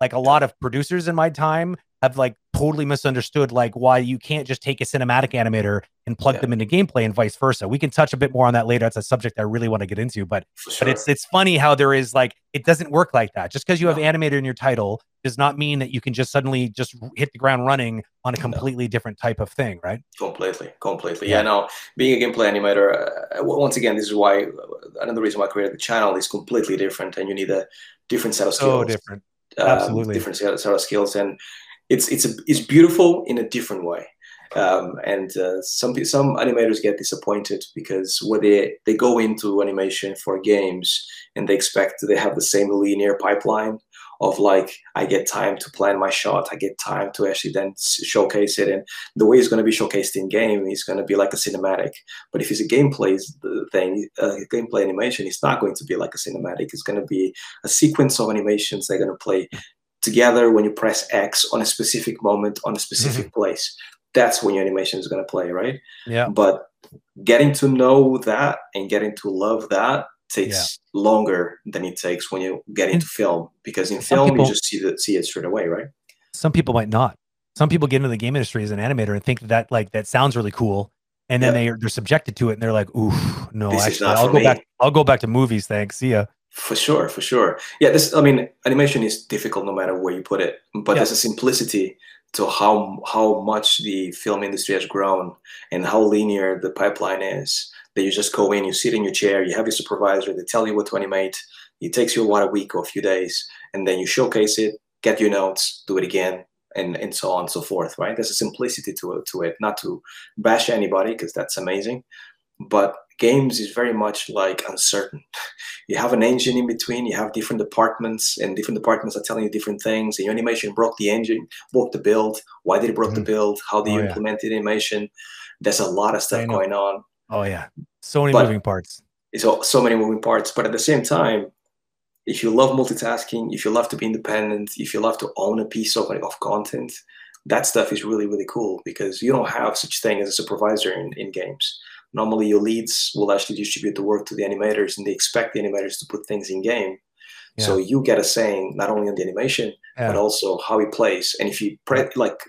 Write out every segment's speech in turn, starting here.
like a lot of producers in my time have like totally misunderstood like why you can't just take a cinematic animator and plug them into gameplay and vice versa. We can touch a bit more on that later. That's a subject I really want to get into, but but it's funny how there is like, it doesn't work like that. Just because you have animator in your title does not mean that you can just suddenly just hit the ground running on a completely different type of thing, right? Completely. Yeah, no, being a gameplay animator, once again, this is why, another reason why I created the channel is completely different and you need a different set of skills. Absolutely. Different set of skills. And it's beautiful in a different way. Some animators get disappointed because what they go into animation for games and they expect they have the same linear pipeline of like, I get time to plan my shot, I get time to actually then showcase it. And the way it's going to be showcased in game is going to be like a cinematic. But if it's a gameplay thing, gameplay animation, it's not going to be like a cinematic. It's going to be a sequence of animations that are going to play together when you press X on a specific moment, on a specific place. That's when your animation is going to play, right? Yeah. But getting to know that and getting to love that takes longer than it takes when you get into film, because in film people, you just see it straight away, right? Some people might not. Some people get into the game industry as an animator and think that like that sounds really cool, and then they're subjected to it and they're like, "Ooh, no, actually, I'll go back to movies. Thanks, see ya." For sure. Yeah, this. I mean, animation is difficult no matter where you put it, but there's a simplicity to how much the film industry has grown and how linear the pipeline is. That you just go in, you sit in your chair, you have your supervisor, they tell you what to animate. It takes you a week or a few days, and then you showcase it, get your notes, do it again, and so on and so forth, right? There's a simplicity to it, not to bash anybody, because that's amazing. But games is very much like uncertain. You have an engine in between, you have different departments, and different departments are telling you different things, and your animation broke the engine, broke the build. Why did it break the build? How do you implement the animation? There's a lot of stuff going on. Oh yeah, so many moving parts. But at the same time, if you love multitasking, if you love to be independent, if you love to own a piece of content, that stuff is really, really cool, because you don't have such thing as a supervisor in games. Normally your leads will actually distribute the work to the animators, and they expect the animators to put things in game. Yeah. So you get a saying not only on the animation, but also how it plays. And if you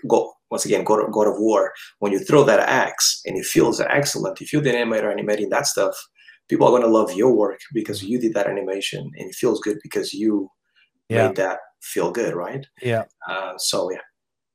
go, once again, God of War, when you throw that axe and it feels excellent, if you're the animator animating that stuff, people are going to love your work because you did that animation and it feels good because you made that feel good, right? Yeah.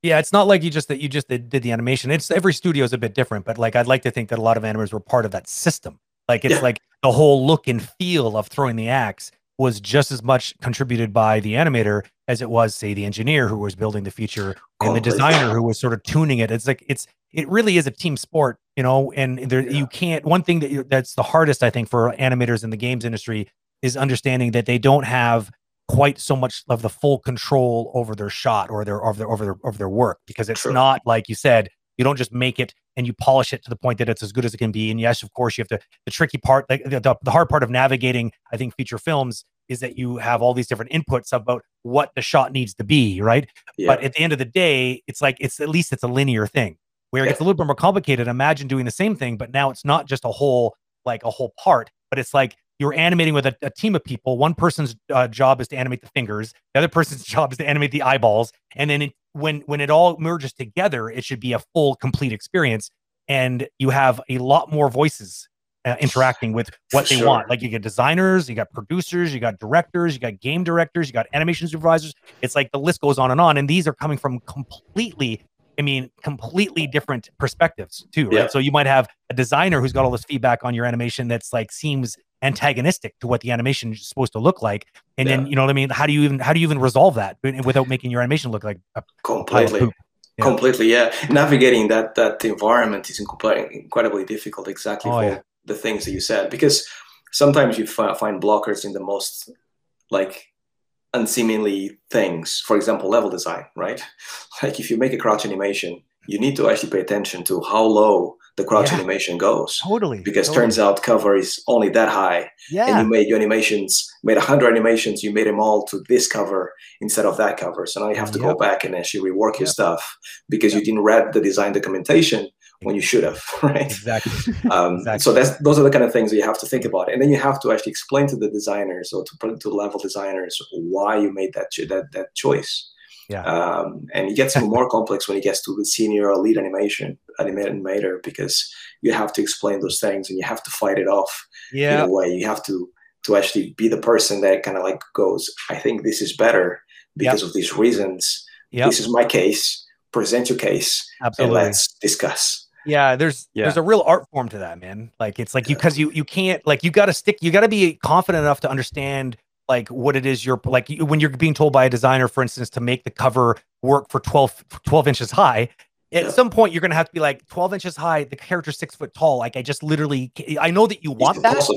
Yeah, it's not like you just did the animation. It's every studio is a bit different, but like I'd like to think that a lot of animators were part of that system. Like it's like the whole look and feel of throwing the axe was just as much contributed by the animator as it was, say, the engineer who was building the feature and the designer who was sort of tuning it. It's like it really is a team sport, you know. And there you can't. One thing that's the hardest, I think, for animators in the games industry is understanding that they don't have quite so much of the full control over their shot or their work, because it's not like you said. You don't just make it and you polish it to the point that it's as good as it can be. And yes, of course, you have the tricky part, like the hard part of navigating, I think, feature films is that you have all these different inputs about what the shot needs to be, right? Yeah. But at the end of the day, it's like, at least it's a linear thing where it gets a little bit more complicated. Imagine doing the same thing, but now it's not just a whole part, but it's like you're animating with a team of people. One person's job is to animate the fingers. The other person's job is to animate the eyeballs. And then when it all merges together, it should be a full, complete experience. And you have a lot more voices interacting with what they want. Like you get designers, you got producers, you got directors, you got game directors, you got animation supervisors. It's like the list goes on. And these are coming from completely different perspectives too, right? Yeah. So you might have a designer who's got all this feedback on your animation that's like seems antagonistic to what the animation is supposed to look like, and then you know what I mean. How do you even resolve that without making your animation look like a completely? Yeah. Completely, yeah. Navigating that environment is incredibly difficult. Exactly for the things that you said, because sometimes you find blockers in the most like unseemly things. For example, level design, right? Like if you make a crouch animation, you need to actually pay attention to how low the crouch animation goes. Totally. Because turns out cover is only that high. Yeah. And you made your animations, made 100 animations, you made them all to this cover instead of that cover. So now you have to go back and actually rework your stuff because you didn't read the design documentation when you should have, right? Exactly. Exactly. So those are the kind of things that you have to think about, and then you have to actually explain to the designers or to level designers why you made that choice. Yeah. And it gets more complex when it gets to the senior or lead animator, because you have to explain those things and you have to fight it off. Yeah. In a way, you have to actually be the person that kind of like goes, I think this is better because of these reasons. Yep. This is my case. Present your case. Absolutely. And let's discuss. Yeah, there's a real art form to that, man. Like, it's like you can't, like, you got to be confident enough to understand like what it is you're, like, when you're being told by a designer, for instance, to make the cover work for 12 inches high. At some point, you're going to have to be like, 12 inches high, the character's 6 foot tall. Like, I just literally, I know that you want that.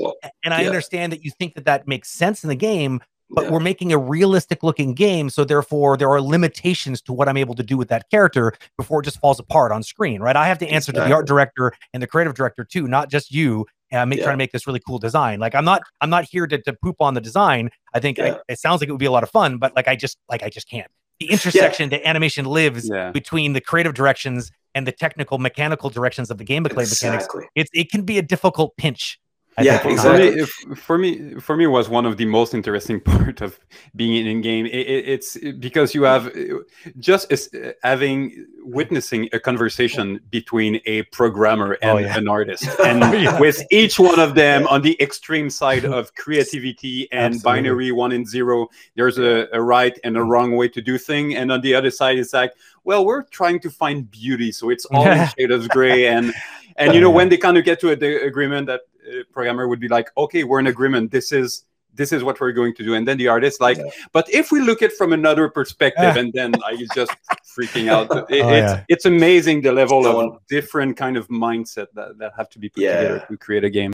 And I understand that you think that that makes sense in the game, but we're making a realistic looking game. So therefore, there are limitations to what I'm able to do with that character before it just falls apart on screen, right? I have to answer to the art director and the creative director too, not just you. And I'm trying to make this really cool design. Like, I'm not here to poop on the design. I think it sounds like it would be a lot of fun, but like, I just can't. The intersection that animation lives between the creative directions and the technical mechanical directions of the gameplay mechanics. It can be a difficult pinch. Exactly. For me, was one of the most interesting part of being in game. It's because you have just witnessing a conversation between a programmer and an artist, and with each one of them on the extreme side of creativity and binary 1 and 0. There's a right and a wrong way to do thing, and on the other side, it's like, well, we're trying to find beauty, so it's all in shade of gray, and you know, when they kind of get to the agreement that. Programmer would be like, okay, we're in agreement, this is what we're going to do, and then the artist like, but if we look at from another perspective, and then he's just freaking out. It's amazing the level of different kind of mindset that have to be put together to create a game.